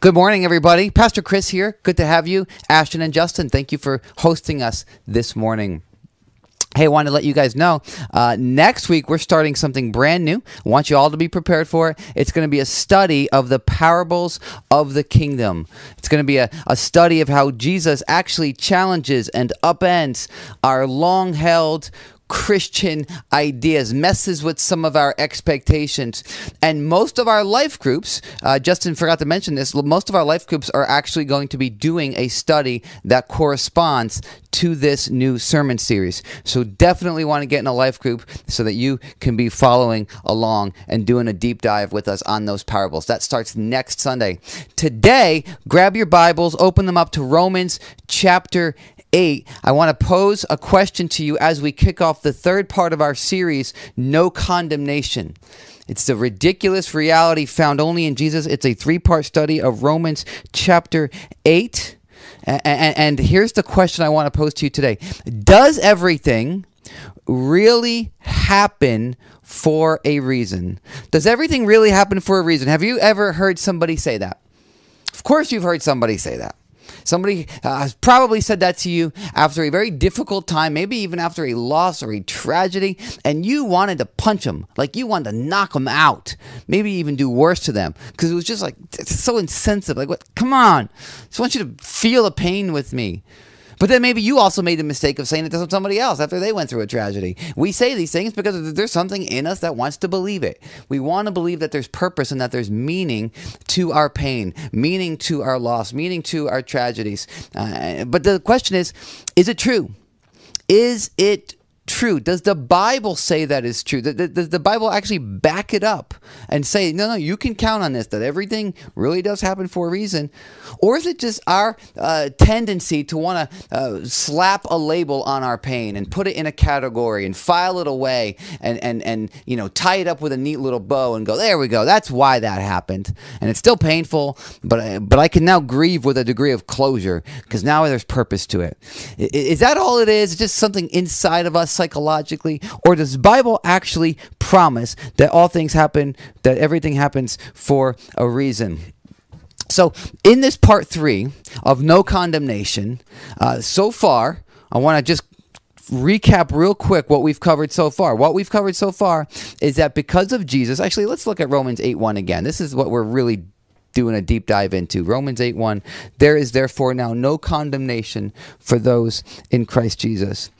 Good morning, everybody. Pastor Chris here. Good to have you. Ashton and Justin, thank you for hosting us this morning. Hey, I wanted to let you guys know, next week we're starting something brand new. I want you all to be prepared for it. It's going to be a study of the parables of the kingdom. It's going to be a study of how Jesus actually challenges and upends our long-held Christian ideas, messes with some of our expectations. And most of our life groups, Justin forgot to mention this, most of our life groups are actually going to be doing a study that corresponds to this new sermon series. So definitely want to get in a life group so that you can be following along and doing a deep dive with us on those parables. That starts next Sunday. Today, grab your Bibles, open them up to Romans chapter 8, I want to pose a question to you as we kick off the third part of our series, No Condemnation. It's the ridiculous reality found only in Jesus. It's a three-part study of Romans chapter 8. And here's the question I want to pose to you today. Does everything really happen for a reason? Does everything really happen for a reason? Have you ever heard somebody say that? Of course you've heard somebody say that. Somebody has probably said that to you after a very difficult time, maybe even after a loss or a tragedy, and you wanted to punch them, like you wanted to knock them out, maybe even do worse to them, because it was just like, it's so insensitive, like, what? Come on, I just want you to feel the pain with me. But then maybe you also made the mistake of saying it to somebody else after they went through a tragedy. We say these things because there's something in us that wants to believe it. We want to believe that there's purpose and that there's meaning to our pain, meaning to our loss, meaning to our tragedies. But the question is it true? Is it true? Does the Bible say that is true? Does the Bible actually back it up and say, no, you can count on this, that everything really does happen for a reason? Or is it just our tendency to want to slap a label on our pain and put it in a category and file it away and you know, tie it up with a neat little bow and go, there we go, that's why that happened. And it's still painful, but I can now grieve with a degree of closure because now there's purpose to it. Is that all it is? It's just something inside of us, psychologically? Or does the Bible actually promise that all things happen, that everything happens for a reason? So in this part 3 of No Condemnation, so far, I want to just recap real quick what we've covered so far. What we've covered so far is that because of Jesus, actually let's look at Romans 8:1 again. This is what we're really doing a deep dive into. Romans 8:1, there is therefore now no condemnation for those in Christ Jesus.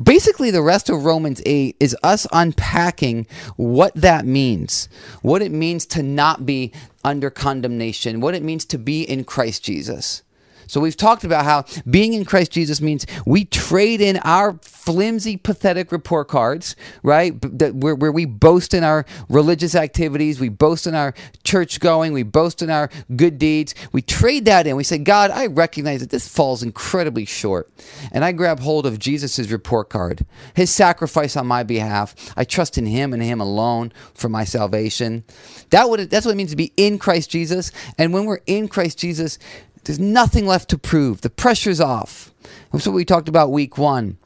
Basically, the rest of Romans 8 is us unpacking what that means, what it means to not be under condemnation, what it means to be in Christ Jesus. So we've talked about how being in Christ Jesus means we trade in our flimsy, pathetic report cards, right? Where we boast in our religious activities, we boast in our church going, we boast in our good deeds. We trade that in. We say, God, I recognize that this falls incredibly short. And I grab hold of Jesus' report card, his sacrifice on my behalf. I trust in him and him alone for my salvation. That's what it means to be in Christ Jesus. And when we're in Christ Jesus, there's nothing left to prove. The pressure's off. That's what we talked about week 1.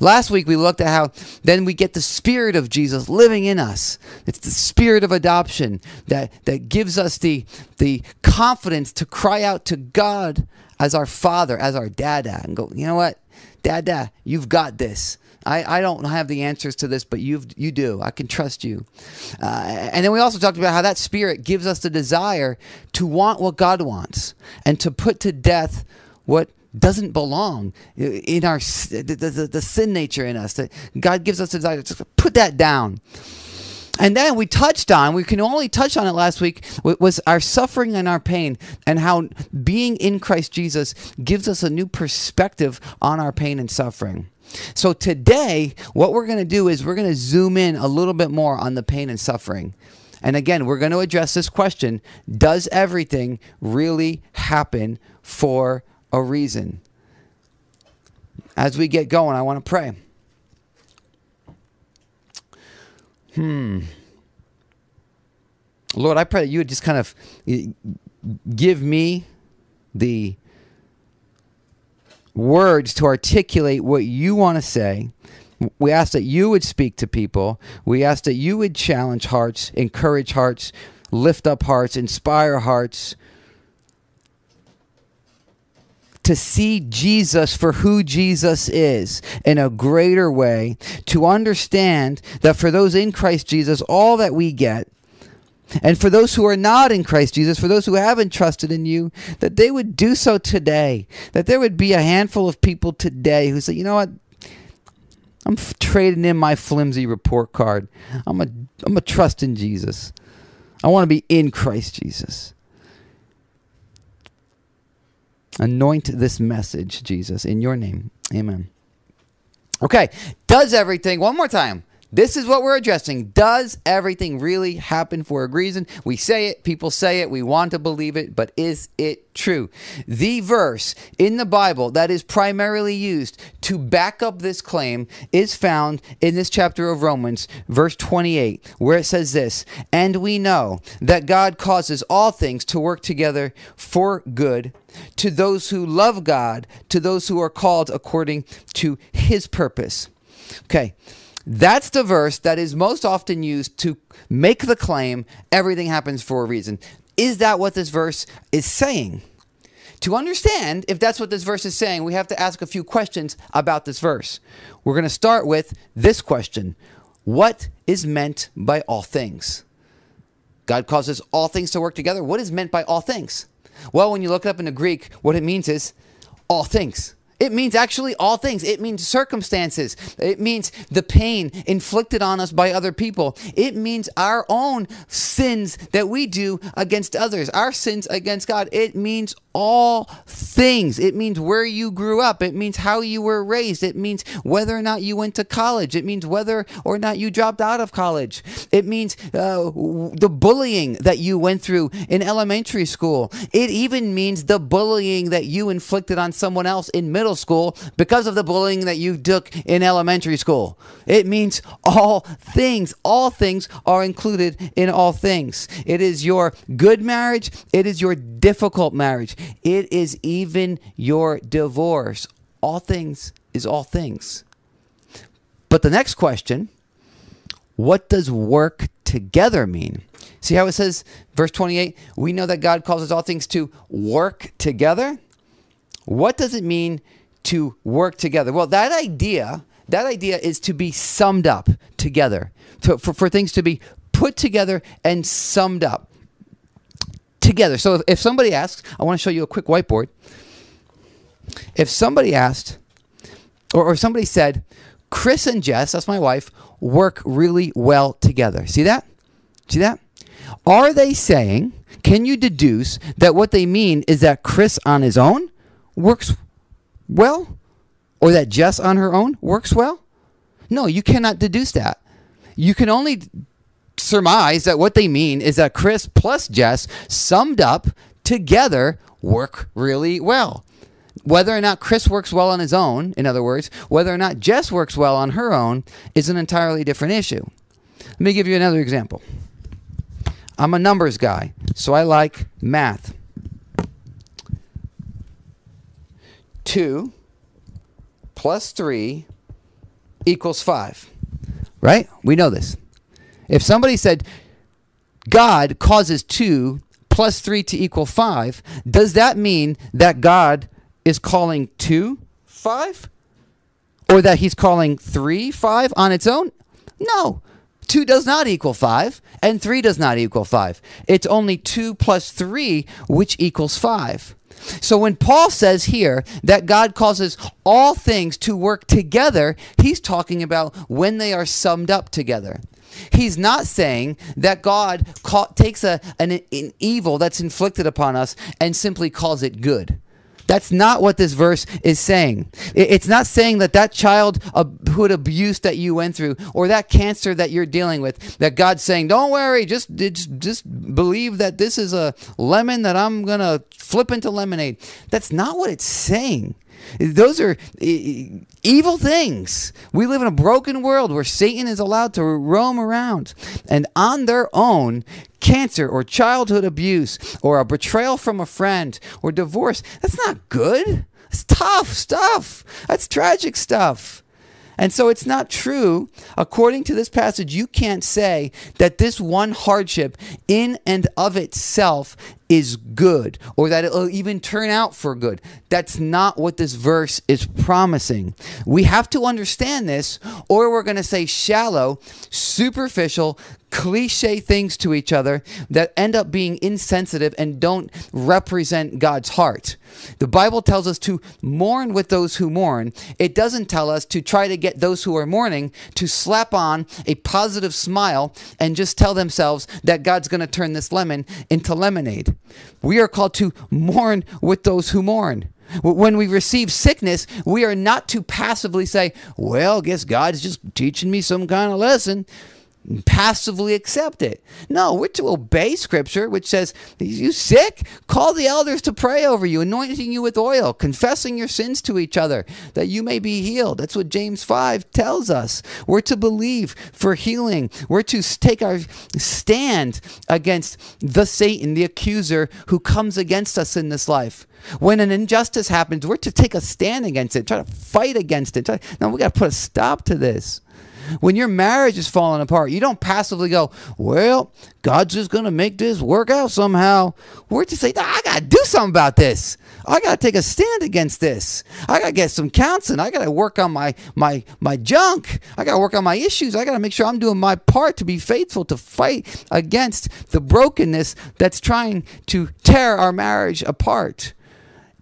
Last week, we looked at how then we get the Spirit of Jesus living in us. It's the Spirit of adoption that gives us the confidence to cry out to God as our Father, as our Dada, and go, you know what? Dada, you've got this. I don't have the answers to this, but you do. I can trust you. And then we also talked about how that Spirit gives us the desire to want what God wants and to put to death what doesn't belong in our the sin nature in us. That God gives us the desire to put that down. And then we can only touch on it last week, was our suffering and our pain and how being in Christ Jesus gives us a new perspective on our pain and suffering. So today, what we're going to do is we're going to zoom in a little bit more on the pain and suffering. And again, we're going to address this question, does everything really happen for a reason? As we get going, I want to pray. Lord, I pray that you would just kind of give me the words to articulate what you want to say. We ask that you would speak to people. We ask that you would challenge hearts, encourage hearts, lift up hearts, inspire hearts, to see Jesus for who Jesus is in a greater way, to understand that for those in Christ Jesus, all that we get, and for those who are not in Christ Jesus, for those who haven't trusted in you, that they would do so today, that there would be a handful of people today who say, you know what, I'm trading in my flimsy report card. I'm a trust in Jesus. I want to be in Christ Jesus. Anoint this message, Jesus, in your name. Amen. Okay, does everything, one more time. This is what we're addressing. Does everything really happen for a reason? We say it, people say it, we want to believe it, but is it true? The verse in the Bible that is primarily used to back up this claim is found in this chapter of Romans, verse 28, where it says this, "And we know that God causes all things to work together for good to those who love God, to those who are called according to his purpose." Okay. That's the verse that is most often used to make the claim, everything happens for a reason. Is that what this verse is saying? To understand if that's what this verse is saying, we have to ask a few questions about this verse. We're going to start with this question. What is meant by all things? God causes all things to work together. What is meant by all things? Well, when you look it up in the Greek, what it means is all things. It means actually all things. It means circumstances. It means the pain inflicted on us by other people. It means our own sins that we do against others, our sins against God. It means all things. It means where you grew up. It means how you were raised. It means whether or not you went to college. It means whether or not you dropped out of college. It means the bullying that you went through in elementary school. It even means the bullying that you inflicted on someone else in middle school because of the bullying that you took in elementary school. It means all things. All things are included in all things. It is your good marriage. It is your difficult marriage. It is even your divorce. All things is all things. But the next question, what does work together mean? See how it says, verse 28, we know that God causes all things to work together. What does it mean to work together? Well, that idea is to be summed up together, for things to be put together and summed up together. So if somebody asks, I want to show you a quick whiteboard. If somebody asked, or somebody said, Chris and Jess, that's my wife, work really well together. See that? See that? Are they saying, can you deduce that what they mean is that Chris on his own works well? Or that Jess on her own works well? No, you cannot deduce that. You can only surmise that what they mean is that Chris plus Jess summed up together work really well. Whether or not Chris works well on his own, in other words, whether or not Jess works well on her own is an entirely different issue. Let me give you another example. I'm a numbers guy, so I like math. 2 + 3 = 5, right? We know this. If somebody said, God causes 2 + 3 = 5, does that mean that God is calling 2, 5? Or that he's calling 3, 5 on its own? No. 2 does not equal 5, and 3 does not equal 5. It's only 2 + 3, which equals 5. So when Paul says here that God causes all things to work together, he's talking about when they are summed up together. He's not saying that God takes an evil that's inflicted upon us and simply calls it good. That's not what this verse is saying. It's not saying that that childhood abuse that you went through or that cancer that you're dealing with, that God's saying, don't worry, just believe that this is a lemon that I'm going to flip into lemonade. That's not what it's saying. Those are evil things. We live in a broken world where Satan is allowed to roam around. And on their own, cancer or childhood abuse or a betrayal from a friend or divorce, that's not good. It's tough stuff. That's tragic stuff. And so it's not true. According to this passage, you can't say that this one hardship in and of itself is good, or that it will even turn out for good. That's not what this verse is promising. We have to understand this, or we're going to say shallow, superficial, cliche things to each other that end up being insensitive and don't represent God's heart. The Bible tells us to mourn with those who mourn. It doesn't tell us to try to get those who are mourning to slap on a positive smile and just tell themselves that God's going to turn this lemon into lemonade. We are called to mourn with those who mourn. When we receive sickness, we are not to passively say, well, guess God's just teaching me some kind of lesson. Passively accept it. No, we're to obey Scripture, which says, you sick? Call the elders to pray over you, anointing you with oil, confessing your sins to each other, that you may be healed. That's what James 5 tells us. We're to believe for healing. We're to take our stand against the Satan, the accuser, who comes against us in this life. When an injustice happens, we're to take a stand against it, try to fight against it. No, we got to put a stop to this. When your marriage is falling apart, you don't passively go, well, God's just going to make this work out somehow. We're to say, nah, I got to do something about this. I got to take a stand against this. I got to get some counseling. I got to work on my junk. I got to work on my issues. I got to make sure I'm doing my part to be faithful, to fight against the brokenness that's trying to tear our marriage apart.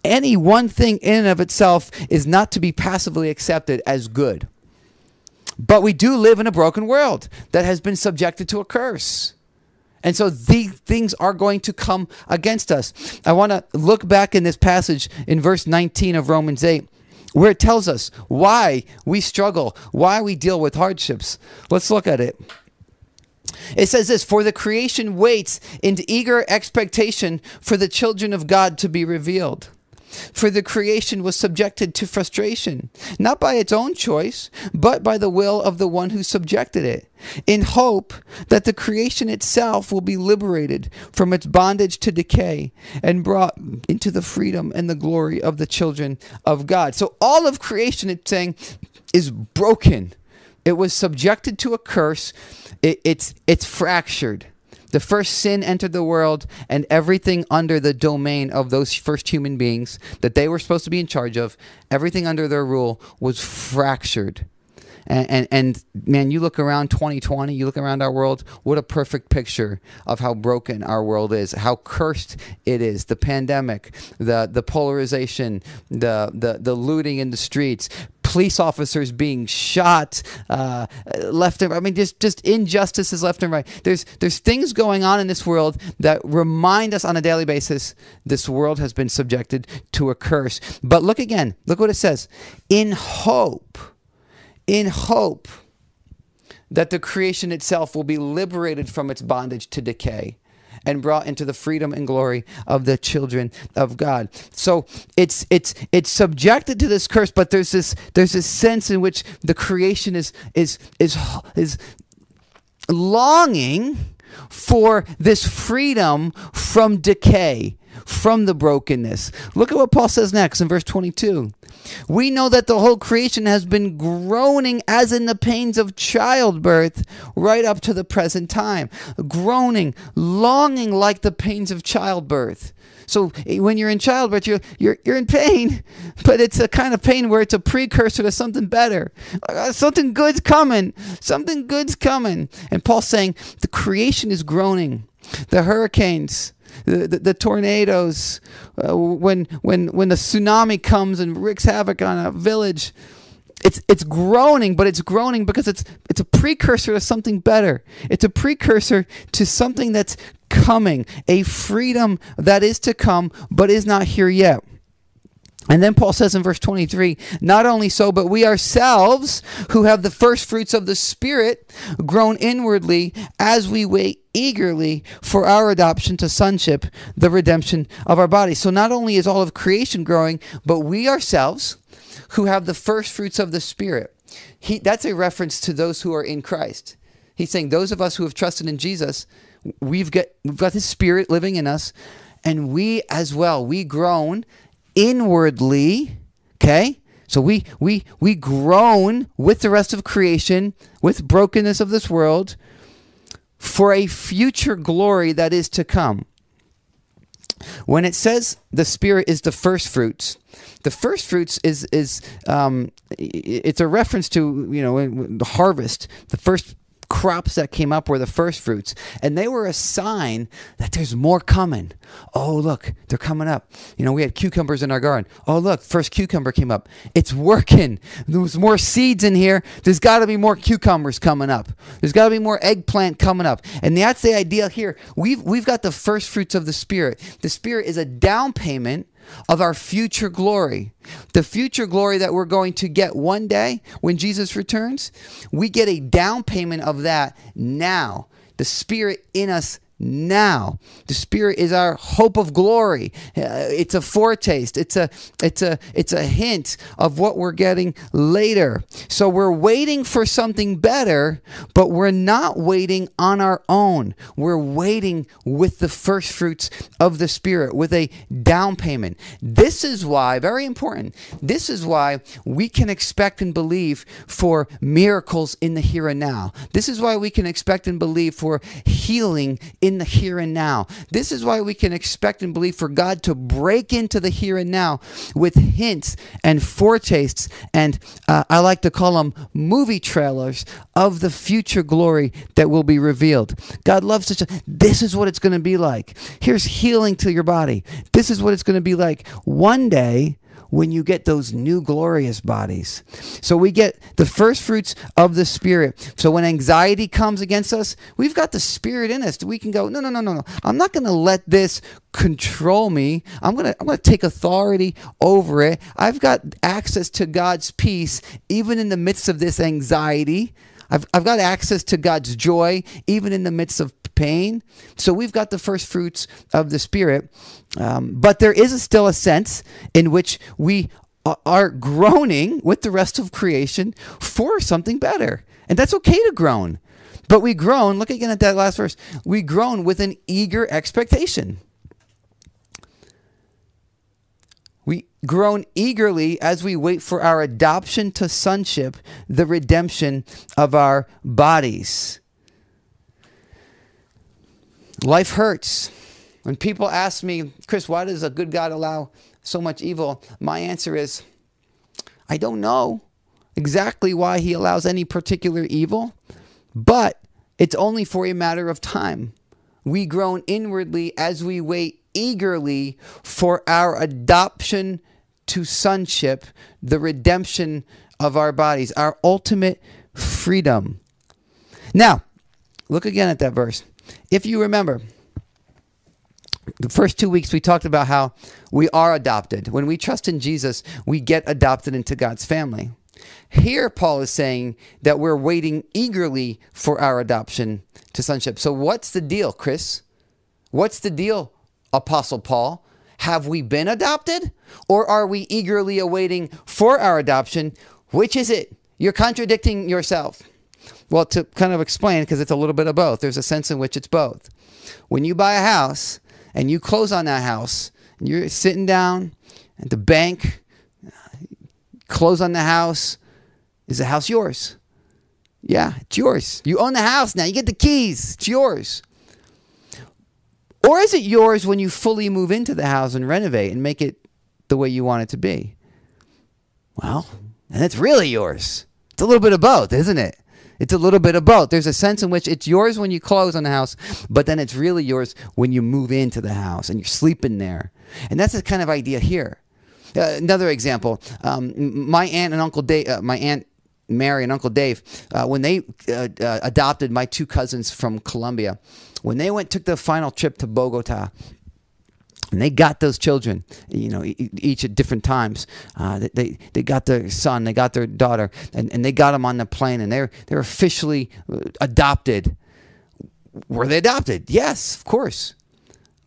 Any one thing in and of itself is not to be passively accepted as good. But we do live in a broken world that has been subjected to a curse. And so these things are going to come against us. I want to look back in this passage in verse 19 of Romans 8, where it tells us why we struggle, why we deal with hardships. Let's look at it. It says this, for the creation waits in eager expectation for the children of God to be revealed. For the creation was subjected to frustration, not by its own choice, but by the will of the one who subjected it, in hope that the creation itself will be liberated from its bondage to decay and brought into the freedom and the glory of the children of God. So all of creation, it's saying, is broken. It was subjected to a curse. It's fractured. The first sin entered the world, and everything under the domain of those first human beings that they were supposed to be in charge of, everything under their rule was fractured. And man, you look around 2020, you look around our world, what a perfect picture of how broken our world is, how cursed it is. The pandemic, the polarization, the looting in the streets, police officers being shot left and right. I mean, just injustices left and right. There's things going on in this world that remind us on a daily basis this world has been subjected to a curse. But look again. Look what it says. In hope that the creation itself will be liberated from its bondage to decay and brought into the freedom and glory of the children of God. So it's subjected to this curse, but there's this sense in which the creation is longing for this freedom from decay, from the brokenness. Look at what Paul says next in verse 22. We know that the whole creation has been groaning as in the pains of childbirth right up to the present time. Groaning, longing like the pains of childbirth. So when you're in childbirth, you're in pain, but it's a kind of pain where it's a precursor to something better. Something good's coming. Something good's coming. And Paul's saying the creation is groaning. The hurricanes, the tornadoes, when the tsunami comes and wreaks havoc on a village, it's groaning, but it's groaning because it's a precursor to something better. It's a precursor to something that's coming, a freedom that is to come but is not here yet. And then Paul says in verse 23, not only so, but we ourselves who have the first fruits of the Spirit grown inwardly as we wait eagerly for our adoption to sonship, the redemption of our body. So not only is all of creation growing, but we ourselves who have the first fruits of the Spirit. That's a reference to those who are in Christ. He's saying those of us who have trusted in Jesus, we've got his Spirit living in us, and we as well, we groan inwardly, okay? So we groan with the rest of creation, with brokenness of this world, for a future glory that is to come. When it says the Spirit is the first fruits, it's a reference to, you know, the harvest. The first crops that came up were the first fruits, and they were a sign that there's more coming. Oh, look, they're coming up. You know, we had cucumbers in our garden. Oh, look, first cucumber came up. It's working. There's more seeds in here. There's got to be more cucumbers coming up. There's got to be more eggplant coming up. And that's the idea here. We've got the first fruits of the Spirit. The Spirit is a down payment of our future glory. The future glory that we're going to get one day when Jesus returns, we get a down payment of that now. The Spirit in us now. The Spirit is our hope of glory. It's a foretaste. It's a hint of what we're getting later. So we're waiting for something better, but we're not waiting on our own. We're waiting with the first fruits of the Spirit, with a down payment. This is why, very important, this is why we can expect and believe for miracles in the here and now. This is why we can expect and believe for healing in the here and now. This is why we can expect and believe for God to break into the here and now with hints and foretastes and I like to call them movie trailers of the future glory that will be revealed. God loves this is what it's going to be like. Here's healing to your body. This is what it's going to be like one day when you get those new glorious bodies. So we get the first fruits of the Spirit. So when anxiety comes against us, we've got the Spirit in us. We can go, no. I'm not going to let this control me. I'm going to take authority over it. I've got access to God's peace even in the midst of this anxiety. I've got access to God's joy even in the midst of pain. So we've got the first fruits of the Spirit. But there is still a sense in which we are groaning with the rest of creation for something better. And that's okay to groan. But we groan, look again at that last verse, we groan with an eager expectation. We groan eagerly as we wait for our adoption to sonship, the redemption of our bodies. Life hurts. When people ask me, Chris, why does a good God allow so much evil? My answer is, I don't know exactly why he allows any particular evil, but it's only for a matter of time. We groan inwardly as we wait eagerly for our adoption to sonship, the redemption of our bodies, our ultimate freedom. Now, look again at that verse. If you remember, the first 2 weeks we talked about how we are adopted. When we trust in Jesus, we get adopted into God's family. Here, Paul is saying that we're waiting eagerly for our adoption to sonship. So what's the deal, Chris? What's the deal, Apostle Paul? Have we been adopted, or are we eagerly awaiting for our adoption? Which is it? You're contradicting yourself. Well, to kind of explain, because it's a little bit of both. There's a sense in which it's both. When you buy a house and you close on that house, and you're sitting down at the bank, close on the house, is the house yours? Yeah, it's yours. You own the house now. You get the keys. It's yours. Or is it yours when you fully move into the house and renovate and make it the way you want it to be? Well, and it's really yours. It's a little bit of both, isn't it? It's a little bit of both. There's a sense in which it's yours when you close on the house, but then it's really yours when you move into the house and you're sleeping there. And that's the kind of idea here. Another example, my aunt and Uncle Dave, my aunt Mary and Uncle Dave, when they adopted my two cousins from Colombia, when they took the final trip to Bogota, and they got those children, you know, each at different times. They got their son, they got their daughter, and they got them on the plane, and they're officially adopted. Were they adopted? Yes, of course.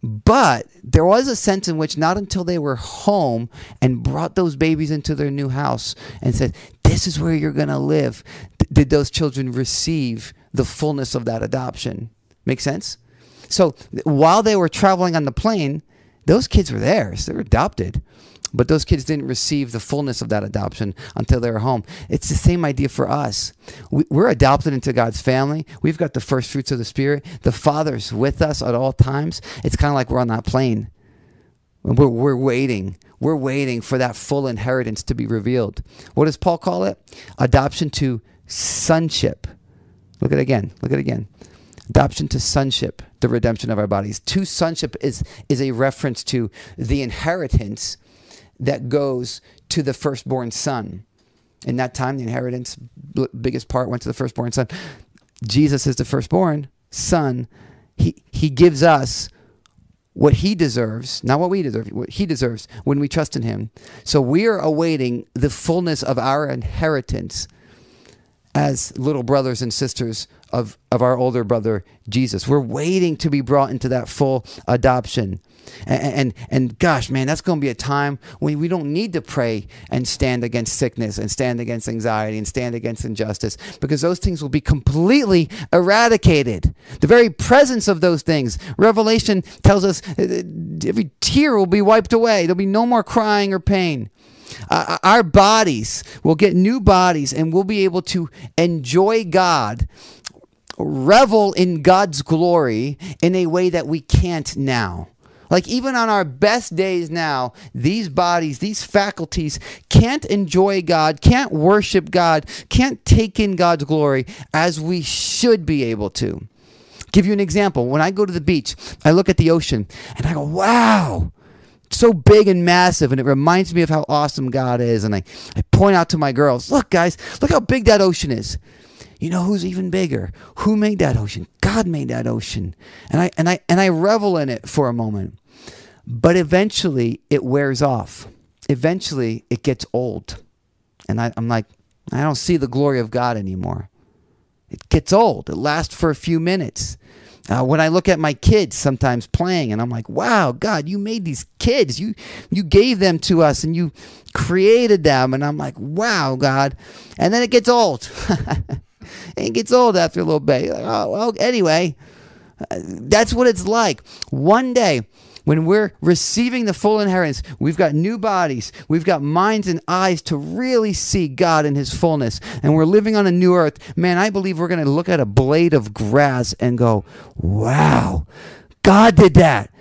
But there was a sense in which not until they were home and brought those babies into their new house and said, this is where you're going to live, did those children receive the fullness of that adoption. Make sense? So while they were traveling on the plane, those kids were theirs. They were adopted. But those kids didn't receive the fullness of that adoption until they were home. It's the same idea for us. We're adopted into God's family. We've got the first fruits of the Spirit. The Father's with us at all times. It's kind of like we're on that plane. We're waiting. We're waiting for that full inheritance to be revealed. What does Paul call it? Adoption to sonship. Look at it again. Look at it again. Adoption to sonship, the redemption of our bodies. To sonship is a reference to the inheritance that goes to the firstborn son. In that time, the inheritance, biggest part, went to the firstborn son. Jesus is the firstborn son. He gives us what he deserves, not what we deserve, what he deserves when we trust in him. So we are awaiting the fullness of our inheritance as little brothers and sisters of our older brother, Jesus. We're waiting to be brought into that full adoption. And gosh, man, that's going to be a time when we don't need to pray and stand against sickness and stand against anxiety and stand against injustice, because those things will be completely eradicated. The very presence of those things, Revelation tells us, every tear will be wiped away. There'll be no more crying or pain. Our bodies will get new bodies, and we'll be able to enjoy God, revel in God's glory in a way that we can't now. Like, even on our best days now, these bodies, these faculties can't enjoy God, can't worship God, can't take in God's glory as we should be able to. Give you an example. When I go to the beach, I look at the ocean and I go, wow, so big and massive, and it reminds me of how awesome God is. And I point out to my girls, look, guys, look how big that ocean is. You know who's even bigger? Who made that ocean? God made that ocean. And I revel in it for a moment. But eventually it wears off. Eventually it gets old. And I'm like, I don't see the glory of God anymore. It gets old. It lasts for a few minutes. When I look at my kids sometimes playing, and I'm like, wow, God, you made these kids. You gave them to us, and you created them. And I'm like, wow, God. And then it gets old. It gets old after a little bit. Like, oh, well, anyway, that's what it's like. One day, when we're receiving the full inheritance, we've got new bodies. We've got minds and eyes to really see God in his fullness. And we're living on a new earth. Man, I believe we're going to look at a blade of grass and go, wow, God did that.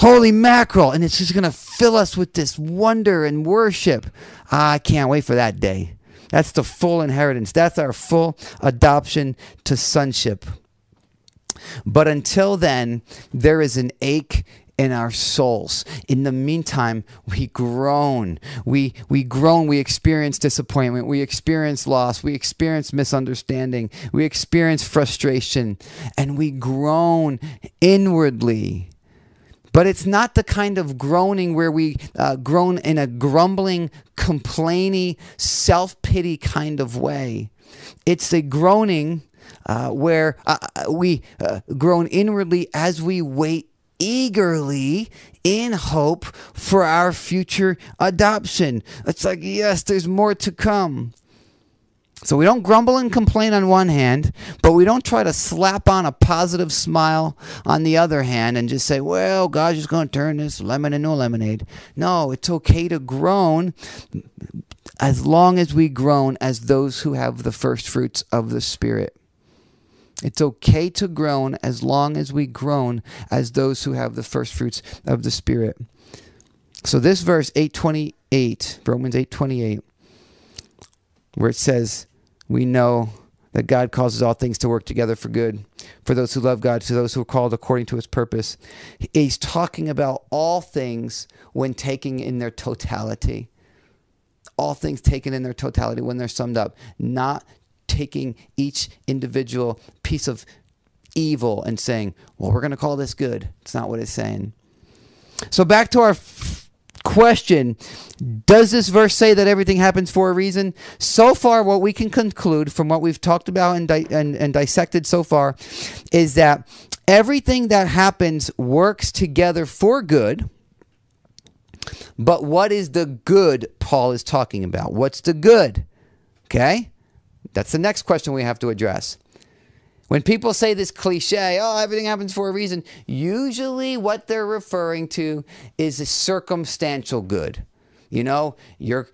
Holy mackerel. And it's just going to fill us with this wonder and worship. I can't wait for that day. That's the full inheritance. That's our full adoption to sonship. But until then, there is an ache in our souls. In the meantime, we groan. We groan. We experience disappointment. We experience loss. We experience misunderstanding. We experience frustration. And we groan inwardly. But it's not the kind of groaning where we groan in a grumbling, complaining, self-pity kind of way. It's a groaning where we groan inwardly as we wait eagerly in hope for our future adoption. It's like, yes, there's more to come. So we don't grumble and complain on one hand, but we don't try to slap on a positive smile on the other hand and just say, well, God's just going to turn this lemon into lemonade. No, it's okay to groan as long as we groan as those who have the first fruits of the Spirit. It's okay to groan as long as we groan as those who have the first fruits of the Spirit. So this verse 8:28, Romans 8:28, where it says, we know that God causes all things to work together for good, for those who love God, to those who are called according to his purpose. He's talking about all things when taken in their totality. All things taken in their totality when they're summed up, not taking each individual piece of evil and saying, well, we're going to call this good. It's not what it's saying. So back to our question, does this verse say that everything happens for a reason? So far, what we can conclude from what we've talked about and dissected so far is that everything that happens works together for good. But what is the good Paul is talking about? What's the good? Okay? That's the next question we have to address. When people say this cliche, oh, everything happens for a reason, usually what they're referring to is a circumstantial good. You know, your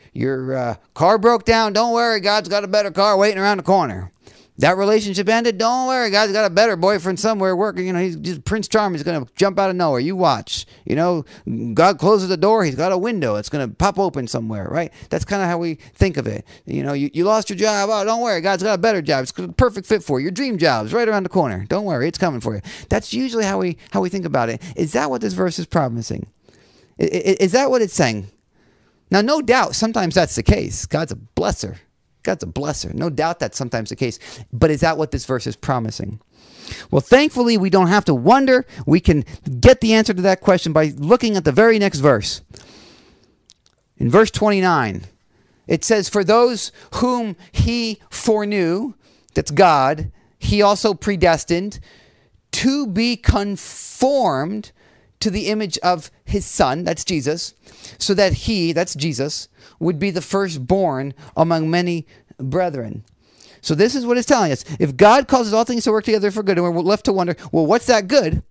car broke down. Don't worry, God's got a better car waiting around the corner. That relationship ended. Don't worry, God's got a better boyfriend somewhere working. You know, he's just Prince Charming's going to jump out of nowhere. You watch. You know, God closes the door. He's got a window. It's going to pop open somewhere, right? That's kind of how we think of it. You know, you lost your job. Oh, don't worry, God's got a better job. It's a perfect fit for you. Your dream job's right around the corner. Don't worry, it's coming for you. That's usually how we think about it. Is that what this verse is promising? Is that what it's saying? Now, no doubt, sometimes that's the case. God's a blesser. God's a blesser. No doubt that's sometimes the case. But is that what this verse is promising? Well, thankfully, we don't have to wonder. We can get the answer to that question by looking at the very next verse. In verse 29, it says, "For those whom he foreknew," that's God, "he also predestined to be conformed to the image of his son," that's Jesus, "so that he," that's Jesus, "would be the firstborn among many brethren." So this is what it's telling us. If God causes all things to work together for good, and we're left to wonder, well, what's that good?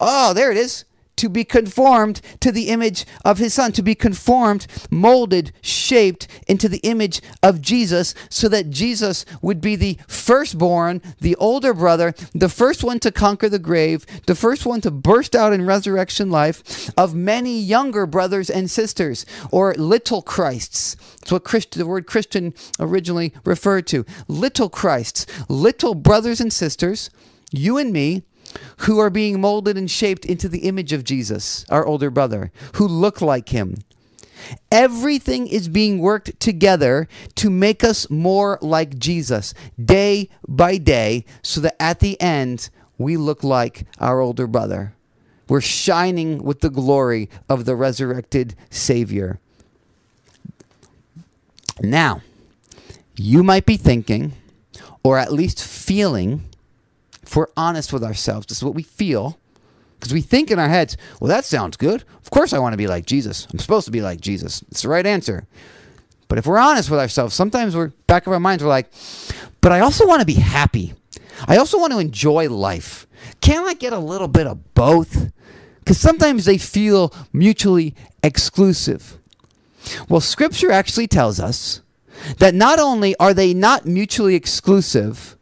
Oh, there it is. To be conformed to the image of his son, to be conformed, molded, shaped into the image of Jesus, so that Jesus would be the firstborn, the older brother, the first one to conquer the grave, the first one to burst out in resurrection life of many younger brothers and sisters, or little Christs. That's what the word Christian originally referred to. Little Christs, little brothers and sisters, you and me, who are being molded and shaped into the image of Jesus, our older brother, who look like him. Everything is being worked together to make us more like Jesus day by day, so that at the end, we look like our older brother. We're shining with the glory of the resurrected Savior. Now, you might be thinking, or at least feeling, if we're honest with ourselves, this is what we feel, because we think in our heads, well, that sounds good. Of course I want to be like Jesus. I'm supposed to be like Jesus. It's the right answer. But if we're honest with ourselves, sometimes we're back of our minds, we're like, but I also want to be happy. I also want to enjoy life. Can't I get a little bit of both? Because sometimes they feel mutually exclusive. Well, Scripture actually tells us that not only are they not mutually exclusive,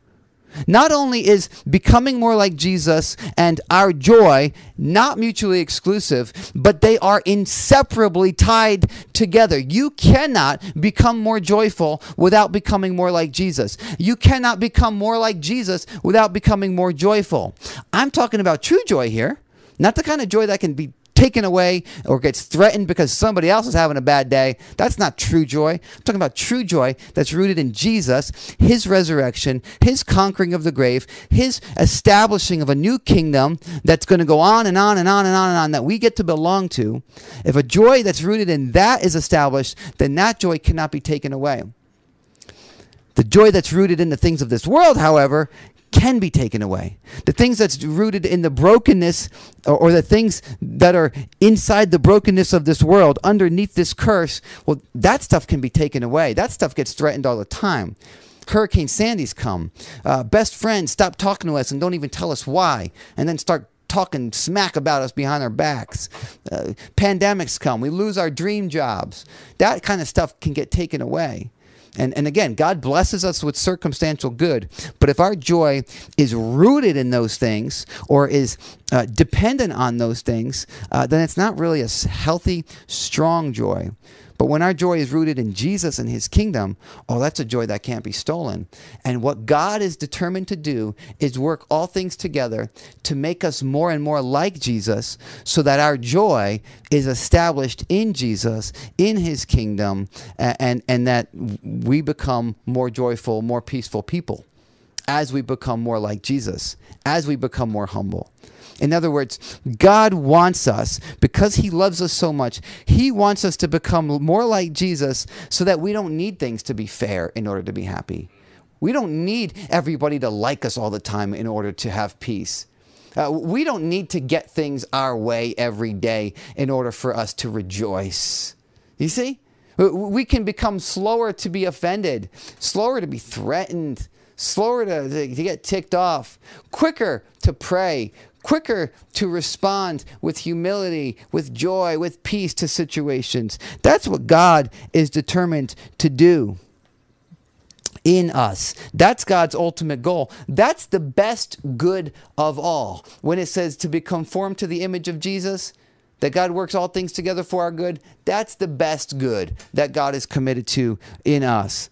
not only is becoming more like Jesus and our joy not mutually exclusive, but they are inseparably tied together. You cannot become more joyful without becoming more like Jesus. You cannot become more like Jesus without becoming more joyful. I'm talking about true joy here, not the kind of joy that can be taken away or gets threatened because somebody else is having a bad day. That's not true joy. I'm talking about true joy that's rooted in Jesus, his resurrection, his conquering of the grave, his establishing of a new kingdom that's going to go on and on and on and on and on that we get to belong to. If a joy that's rooted in that is established, then that joy cannot be taken away. The joy that's rooted in the things of this world, however, can be taken away. The things that's rooted in the brokenness, or the things that are inside the brokenness of this world, underneath this curse, well, that stuff can be taken away. That stuff gets threatened all the time. Hurricane Sandy's come. Best friends stop talking to us and don't even tell us why, and then start talking smack about us behind our backs. Pandemics come. We lose our dream jobs. That kind of stuff can get taken away. And again, God blesses us with circumstantial good. But if our joy is rooted in those things, or is dependent on those things, then it's not really a healthy, strong joy. But when our joy is rooted in Jesus and his kingdom, oh, that's a joy that can't be stolen. And what God is determined to do is work all things together to make us more and more like Jesus, so that our joy is established in Jesus, in his kingdom, and that we become more joyful, more peaceful people as we become more like Jesus, as we become more humble. In other words, God wants us, because he loves us so much, he wants us to become more like Jesus, so that we don't need things to be fair in order to be happy. We don't need everybody to like us all the time in order to have peace. We don't need to get things our way every day in order for us to rejoice. You see? We can become slower to be offended, slower to be threatened, slower to get ticked off, quicker to pray, quicker to respond with humility, with joy, with peace to situations. That's what God is determined to do. in us. That's God's ultimate goal. That's the best good of all. When it says to be conformed to the image of Jesus, that God works all things together for our good, that's the best good that God is committed to in us.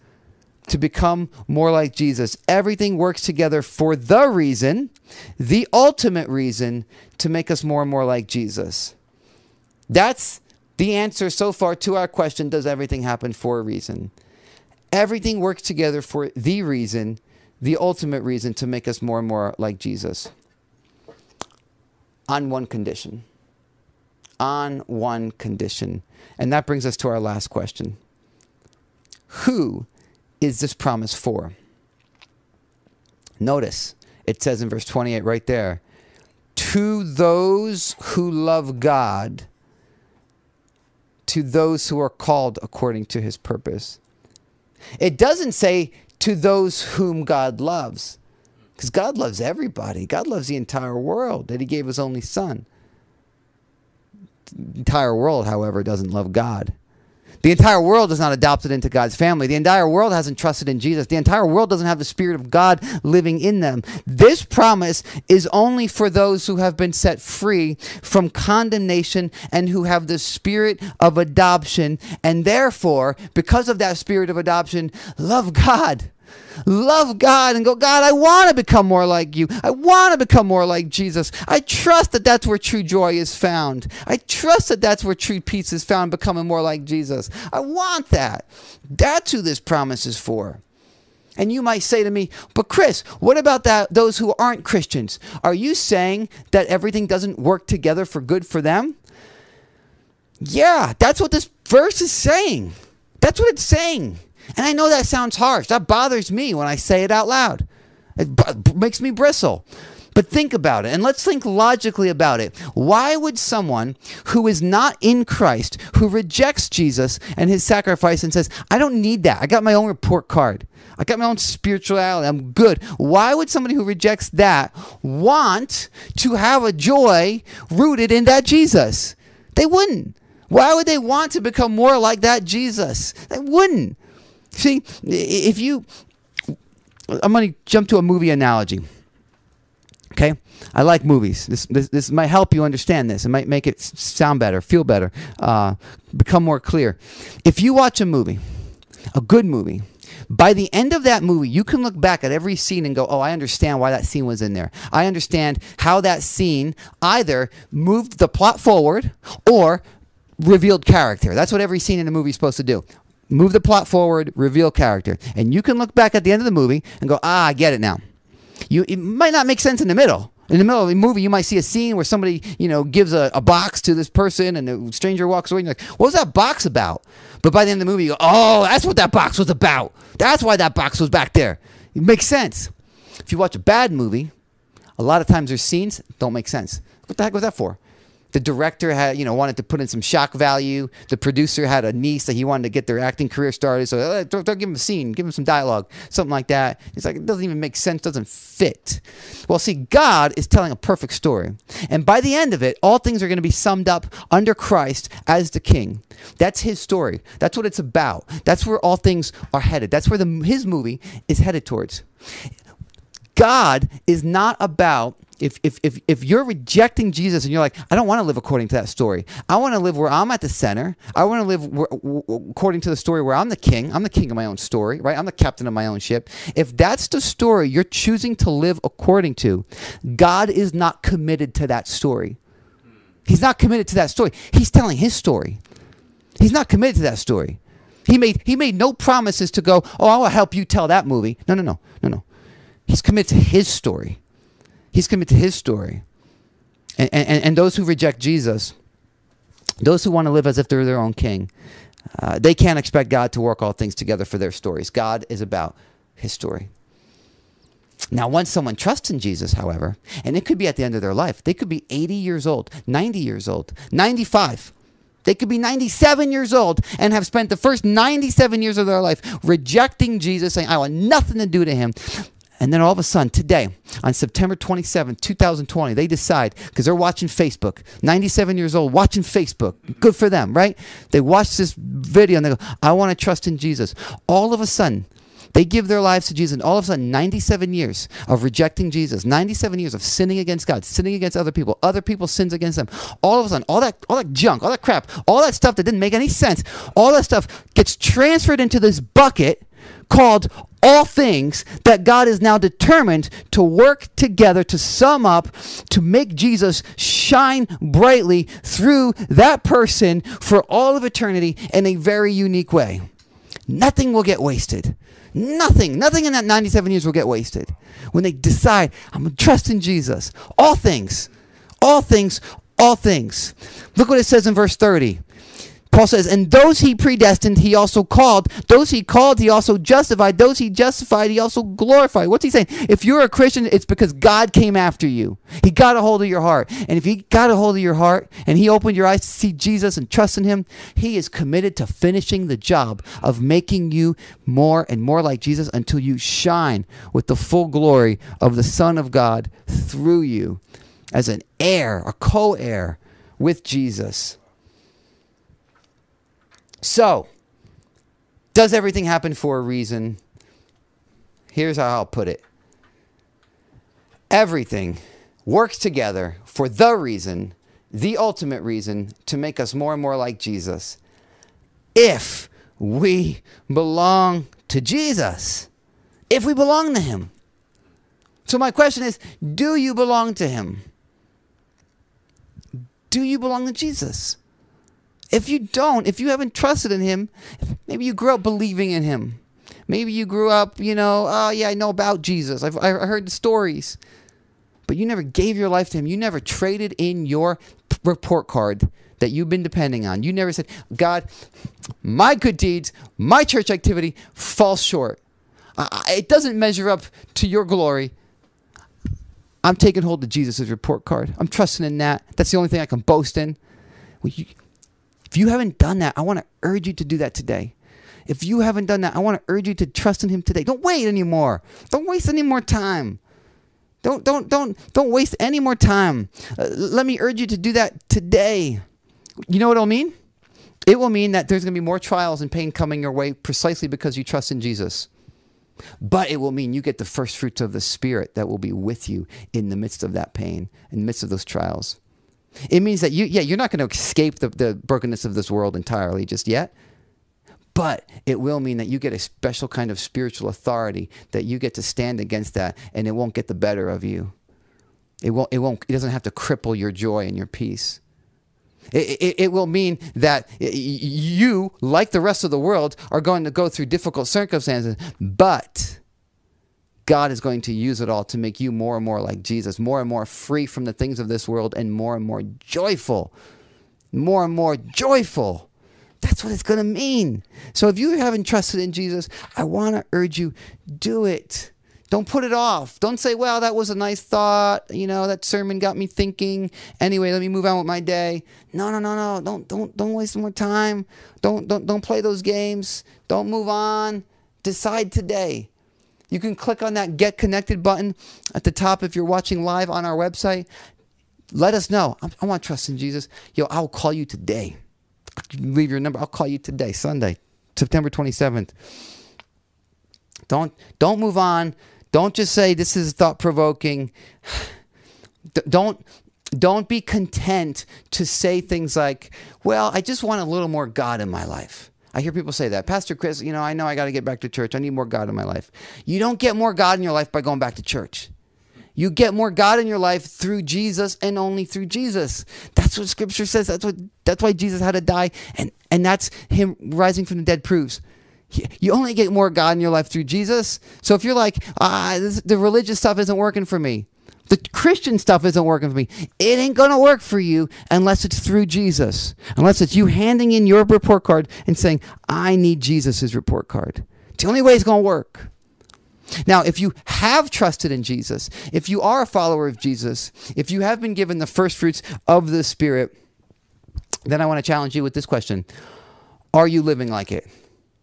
To become more like Jesus. Everything works together for the reason, the ultimate reason, to make us more and more like Jesus. That's the answer so far to our question, does everything happen for a reason? Everything works together for the reason, the ultimate reason, to make us more and more like Jesus. On one condition. On one condition. And that brings us to our last question. Who is this promise for? Notice, it says in verse 28 right there, to those who love God, to those who are called according to his purpose. It doesn't say to those whom God loves, because God loves everybody. God loves the entire world, that he gave his only son. The entire world, however, doesn't love God. The entire world is not adopted into God's family. The entire world hasn't trusted in Jesus. The entire world doesn't have the Spirit of God living in them. This promise is only for those who have been set free from condemnation and who have the Spirit of adoption, and therefore, because of that Spirit of adoption, love God. Love God and go, God, I want to become more like you. I want to become more like Jesus. I trust that that's where true joy is found. I trust that that's where true peace is found, becoming more like Jesus. I want that. That's who this promise is for. And you might say to me, but Chris, what about that? Those who aren't Christians? Are you saying that everything doesn't work together for good for them? Yeah, that's what this verse is saying. That's what it's saying. And I know that sounds harsh. That bothers me when I say it out loud. It makes me bristle. But think about it, and let's think logically about it. Why would someone who is not in Christ, who rejects Jesus and his sacrifice and says, I don't need that. I got my own report card. I got my own spirituality. I'm good. Why would somebody who rejects that want to have a joy rooted in that Jesus? They wouldn't. Why would they want to become more like that Jesus? They wouldn't. See, I'm going to jump to a movie analogy, okay? I like movies. This might help you understand this. It might make it sound better, feel better, become more clear. If you watch a movie, a good movie, by the end of that movie, you can look back at every scene and go, oh, I understand why that scene was in there. I understand how that scene either moved the plot forward or revealed character. That's what every scene in a movie is supposed to do. Move the plot forward, reveal character. And you can look back at the end of the movie and go, ah, I get it now. It might not make sense in the middle. In the middle of the movie, you might see a scene where somebody, gives a box to this person and a stranger walks away and you're like, what was that box about? But by the end of the movie, you go, oh, that's what that box was about. That's why that box was back there. It makes sense. If you watch a bad movie, a lot of times there's scenes don't make sense. What the heck was that for? The director had, wanted to put in some shock value. The producer had a niece that he wanted to get their acting career started. So don't give him a scene. Give him some dialogue. Something like that. It's like, it doesn't even make sense. Doesn't fit. Well, see, God is telling a perfect story. And by the end of it, all things are going to be summed up under Christ as the King. That's his story. That's what it's about. That's where all things are headed. That's where his movie is headed towards. God is not about... If you're rejecting Jesus and you're like, I don't want to live according to that story. I want to live where I'm at the center. I want to live according to the story where I'm the king. I'm the king of my own story, right? I'm the captain of my own ship. If that's the story you're choosing to live according to, God is not committed to that story. He's not committed to that story. He's telling his story. He's not committed to that story. He made no promises to go, oh, I'll help you tell that movie. No. He's committed to his story. He's committed to his story. And those who reject Jesus, those who want to live as if they're their own king, they can't expect God to work all things together for their stories. God is about his story. Now, once someone trusts in Jesus, however, and it could be at the end of their life, they could be 80 years old, 90 years old, 95. They could be 97 years old and have spent the first 97 years of their life rejecting Jesus, saying, I want nothing to do to him. And then all of a sudden, today, on September 27, 2020, they decide, because they're watching Facebook, 97 years old, watching Facebook. Good for them, right? They watch this video and they go, I want to trust in Jesus. All of a sudden, They give their lives to Jesus, and all of a sudden, 97 years of rejecting Jesus, 97 years of sinning against God, sinning against other people's sins against them. All of a sudden, all that junk, all that crap, all that stuff that didn't make any sense, all that stuff gets transferred into this bucket called all things that God is now determined to work together to sum up, to make Jesus shine brightly through that person for all of eternity in a very unique way. Nothing will get wasted. Nothing in that 97 years will get wasted. When they decide, I'm going to trust in Jesus. All things. All things. All things. Look what it says in verse 30. Paul says, and those he predestined, he also called. Those he called, he also justified. Those he justified, he also glorified. What's he saying? If you're a Christian, it's because God came after you. He got a hold of your heart. And if he got a hold of your heart and he opened your eyes to see Jesus and trust in him, he is committed to finishing the job of making you more and more like Jesus until you shine with the full glory of the Son of God through you as an heir, a co-heir with Jesus. So, does everything happen for a reason? Here's how I'll put it. Everything works together for the reason, the ultimate reason, to make us more and more like Jesus. If we belong to Jesus. If we belong to him. So my question is, do you belong to him? Do you belong to Jesus? If you don't, if you haven't trusted in him, maybe you grew up believing in him. Maybe you grew up, you know, oh yeah, I know about Jesus. I heard the stories. But you never gave your life to him. You never traded in your report card that you've been depending on. You never said, God, my good deeds, my church activity falls short. It doesn't measure up to your glory. I'm taking hold of Jesus' report card. I'm trusting in that. That's the only thing I can boast in. Well, if you haven't done that, I want to urge you to do that today. If you haven't done that, I want to urge you to trust in him today. Don't wait anymore. Don't waste any more time. Don't waste any more time. Let me urge you to do that today. You know what it'll mean? It will mean that there's going to be more trials and pain coming your way precisely because you trust in Jesus. But it will mean you get the first fruits of the Spirit that will be with you in the midst of that pain, in the midst of those trials. It means that you're not going to escape the brokenness of this world entirely just yet, but it will mean that you get a special kind of spiritual authority that you get to stand against that, and it won't get the better of you. It doesn't have to cripple your joy and your peace. It will mean that you, like the rest of the world, are going to go through difficult circumstances, but God is going to use it all to make you more and more like Jesus, more and more free from the things of this world, and more joyful. More and more joyful. That's what it's going to mean. So if you haven't trusted in Jesus, I want to urge you, do it. Don't put it off. Don't say, well, that was a nice thought. You know, that sermon got me thinking. Anyway, let me move on with my day. No. Don't waste more time. Don't play those games. Don't move on. Decide today. You can click on that Get Connected button at the top if you're watching live on our website. Let us know. I want to trust in Jesus. Yo, I'll call you today. Leave your number. I'll call you today, Sunday, September 27th. Don't move on. Don't just say this is thought-provoking. Don't be content to say things like, well, I just want a little more God in my life. I hear people say that. Pastor Chris, you know I got to get back to church. I need more God in my life. You don't get more God in your life by going back to church. You get more God in your life through Jesus and only through Jesus. That's what Scripture says. That's why Jesus had to die. And that's him rising from the dead proves. You only get more God in your life through Jesus. So if you're like, the religious stuff isn't working for me. The Christian stuff isn't working for me. It ain't going to work for you unless it's through Jesus. Unless it's you handing in your report card and saying, I need Jesus' report card. It's the only way it's going to work. Now, if you have trusted in Jesus, if you are a follower of Jesus, if you have been given the first fruits of the Spirit, then I want to challenge you with this question. Are you living like it?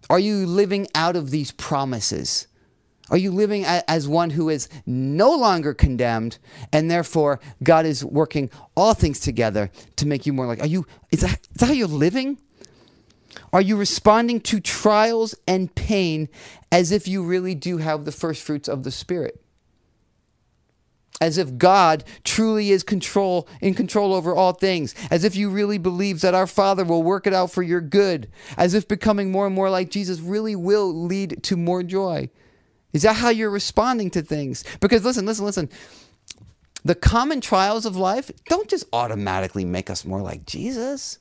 Are you living out of these promises? Are you living as one who is no longer condemned, and therefore God is working all things together to make you more like? Is that how you're living? Are you responding to trials and pain as if you really do have the first fruits of the Spirit? As if God truly is in control over all things. As if you really believe that our Father will work it out for your good. As if becoming more and more like Jesus really will lead to more joy. Is that how you're responding to things? Because listen. The common trials of life don't just automatically make us more like Jesus.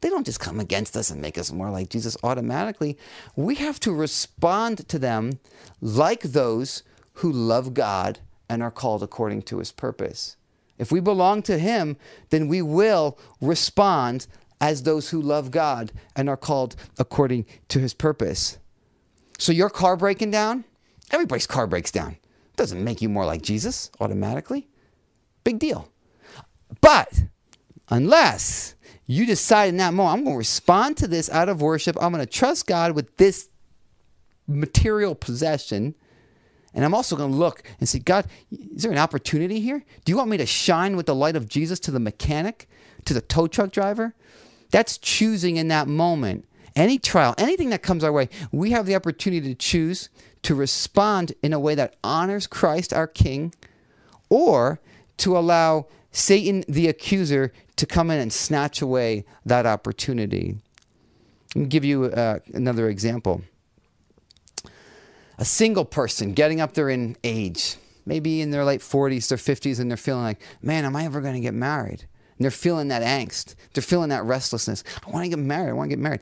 They don't just come against us and make us more like Jesus automatically. We have to respond to them like those who love God and are called according to His purpose. If we belong to Him, then we will respond as those who love God and are called according to His purpose. So your car breaking down? Everybody's car breaks down. Doesn't make you more like Jesus automatically. Big deal. But unless you decide in that moment, I'm going to respond to this out of worship. I'm going to trust God with this material possession. And I'm also going to look and say, God, is there an opportunity here? Do you want me to shine with the light of Jesus to the mechanic, to the tow truck driver? That's choosing in that moment. Any trial, anything that comes our way, we have the opportunity to choose to respond in a way that honors Christ, our King, or to allow Satan, the accuser, to come in and snatch away that opportunity. Let me give you another example. A single person getting up there in age, maybe in their late 40s, their 50s, and they're feeling like, man, am I ever going to get married? And they're feeling that angst. They're feeling that restlessness. I want to get married. I want to get married.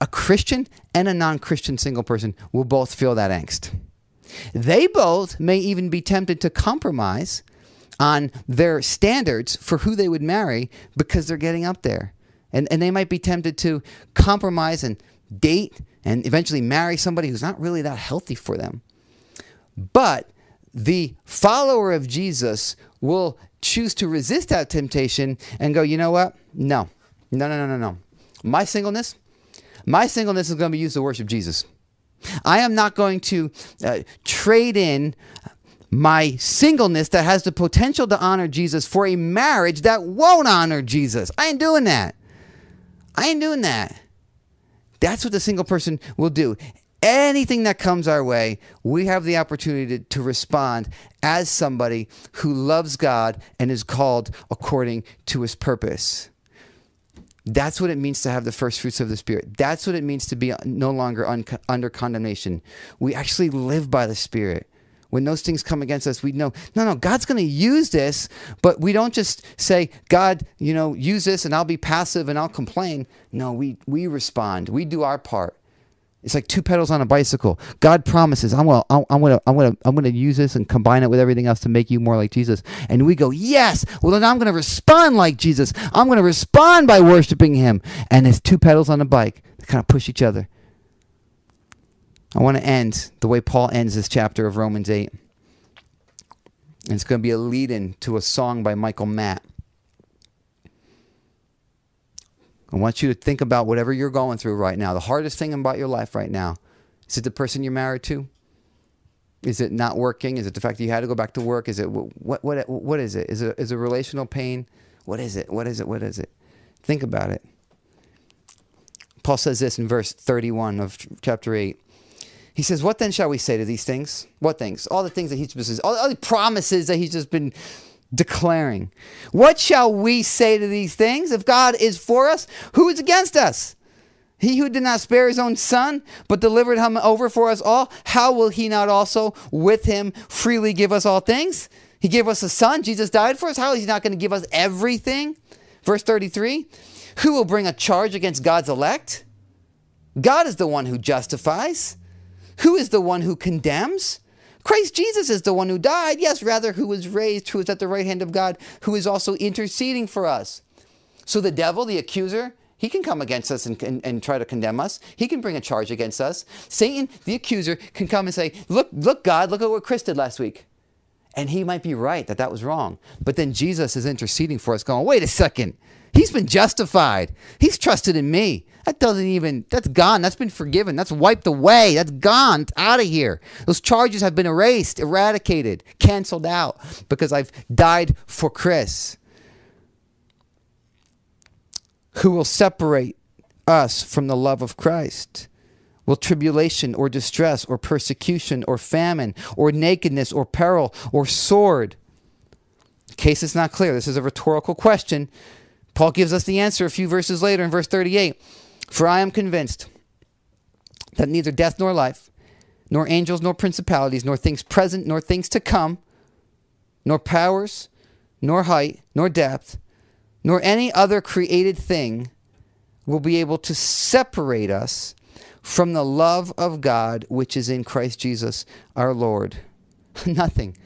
A Christian and a non-Christian single person will both feel that angst. They both may even be tempted to compromise on their standards for who they would marry because they're getting up there. And they might be tempted to compromise and date and eventually marry somebody who's not really that healthy for them. But the follower of Jesus will choose to resist that temptation and go, you know what? No. My singleness is going to be used to worship Jesus. I am not going to trade in my singleness that has the potential to honor Jesus for a marriage that won't honor Jesus. I ain't doing that. That's what the single person will do. Anything that comes our way, we have the opportunity to respond as somebody who loves God and is called according to His purpose. That's what it means to have the first fruits of the Spirit. That's what it means to be no longer under condemnation. We actually live by the Spirit. When those things come against us, we know, no, God's going to use this, but we don't just say, God, use this and I'll be passive and I'll complain. No, we respond. We do our part. It's like two pedals on a bicycle. God promises, I'm going to use this and combine it with everything else to make you more like Jesus. And we go, yes, well then I'm going to respond like Jesus. I'm going to respond by worshiping Him. And it's two pedals on a bike that kind of push each other. I want to end the way Paul ends this chapter of Romans 8. And it's going to be a lead-in to a song by Michael Matt. I want you to think about whatever you're going through right now. The hardest thing about your life right now. Is it the person you're married to? Is it not working? Is it the fact that you had to go back to work? Is it what is it? Is it relational pain? What is it? Think about it. Paul says this in verse 31 of chapter 8. He says, what then shall we say to these things? What things? All the things that He's just, all the promises that He's just been declaring. What shall we say to these things? If God is for us, who is against us? He who did not spare His own Son, but delivered Him over for us all, how will He not also with Him freely give us all things? He gave us a Son. Jesus died for us. How is He not going to give us everything? Verse 33. Who will bring a charge against God's elect? God is the one who justifies. Who is the one who condemns? Christ Jesus is the one who died. Yes, rather, who was raised, who is at the right hand of God, who is also interceding for us. So the devil, the accuser, he can come against us and try to condemn us. He can bring a charge against us. Satan, the accuser, can come and say, look, God, look at what Chris did last week. And he might be right that was wrong. But then Jesus is interceding for us going, wait a second. He's been justified. He's trusted in me. That's gone. That's been forgiven. That's wiped away. That's gone. It's out of here. Those charges have been erased, eradicated, canceled out because I've died for Chris. Who will separate us from the love of Christ? Will tribulation or distress or persecution or famine or nakedness or peril or sword? In case it's not clear, this is a rhetorical question. Paul gives us the answer a few verses later in verse 38. For I am convinced that neither death nor life, nor angels nor principalities, nor things present nor things to come, nor powers, nor height, nor depth, nor any other created thing will be able to separate us from the love of God, which is in Christ Jesus, our Lord. Nothing.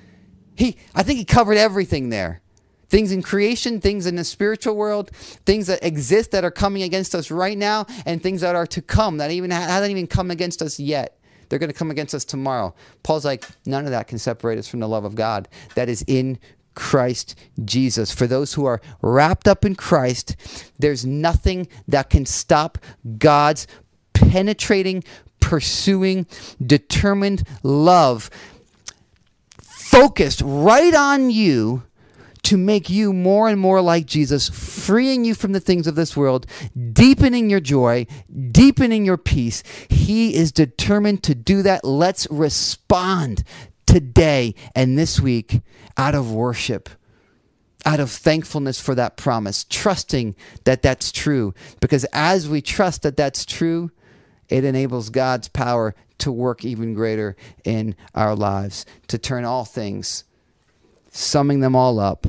I think he covered everything there. Things in creation, things in the spiritual world, things that exist that are coming against us right now, and things that are to come that even hasn't even come against us yet. They're going to come against us tomorrow. Paul's like, none of that can separate us from the love of God that is in Christ Jesus. For those who are wrapped up in Christ, there's nothing that can stop God's penetrating, pursuing, determined love focused right on you to make you more and more like Jesus, freeing you from the things of this world, deepening your joy, deepening your peace. He is determined to do that. Let's respond today and this week out of worship, out of thankfulness for that promise, trusting that that's true. Because as we trust that that's true, it enables God's power to work even greater in our lives, to turn all things, summing them all up,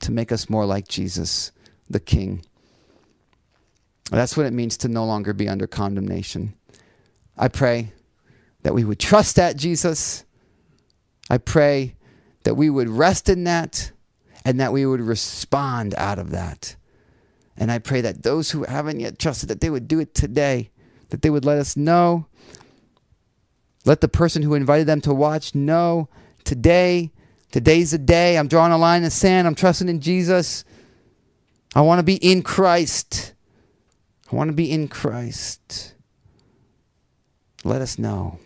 to make us more like Jesus, the King. That's what it means to no longer be under condemnation. I pray that we would trust that, Jesus. I pray that we would rest in that and that we would respond out of that. And I pray that those who haven't yet trusted, that they would do it today, that they would let us know, let the person who invited them to watch know today's the day. I'm drawing a line in the sand. I'm trusting in Jesus. I want to be in Christ. I want to be in Christ. Let us know.